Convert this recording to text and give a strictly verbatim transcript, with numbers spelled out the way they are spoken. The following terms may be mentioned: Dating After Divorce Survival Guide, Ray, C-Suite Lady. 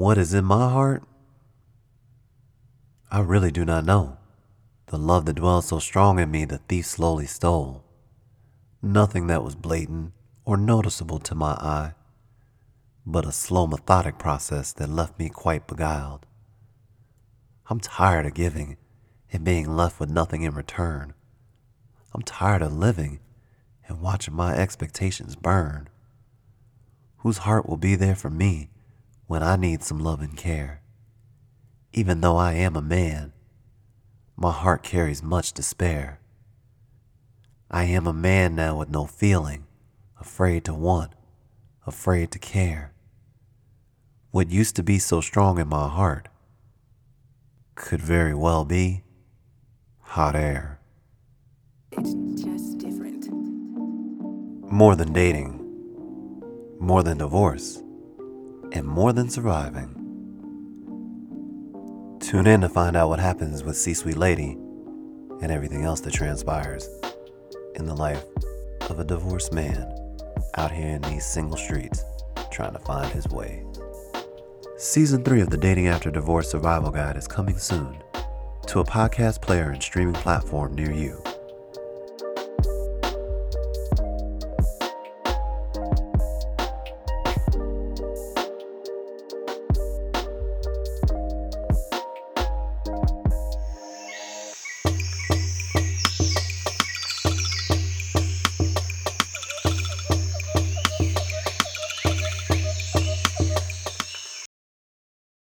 what is in my heart? I really do not know. The love that dwells so strong in me the thief slowly stole. Nothing that was blatant or noticeable to my eye, but a slow, methodic process that left me quite beguiled. I'm tired of giving and being left with nothing in return. I'm tired of living and watching my expectations burn. Whose heart will be there for me when I need some love and care? Even though I am a man, my heart carries much despair. I am a man now with no feeling, afraid to want, afraid to care. What used to be so strong in my heart could very well be hot air. It's just different. More than dating, more than divorce, and more than surviving. Tune in to find out what happens with C-Suite Lady and everything else that transpires in the life of a divorced man out here in these single streets trying to find his way. Season three of the Dating After Divorce Survival Guide is coming soon to a podcast player and streaming platform near you.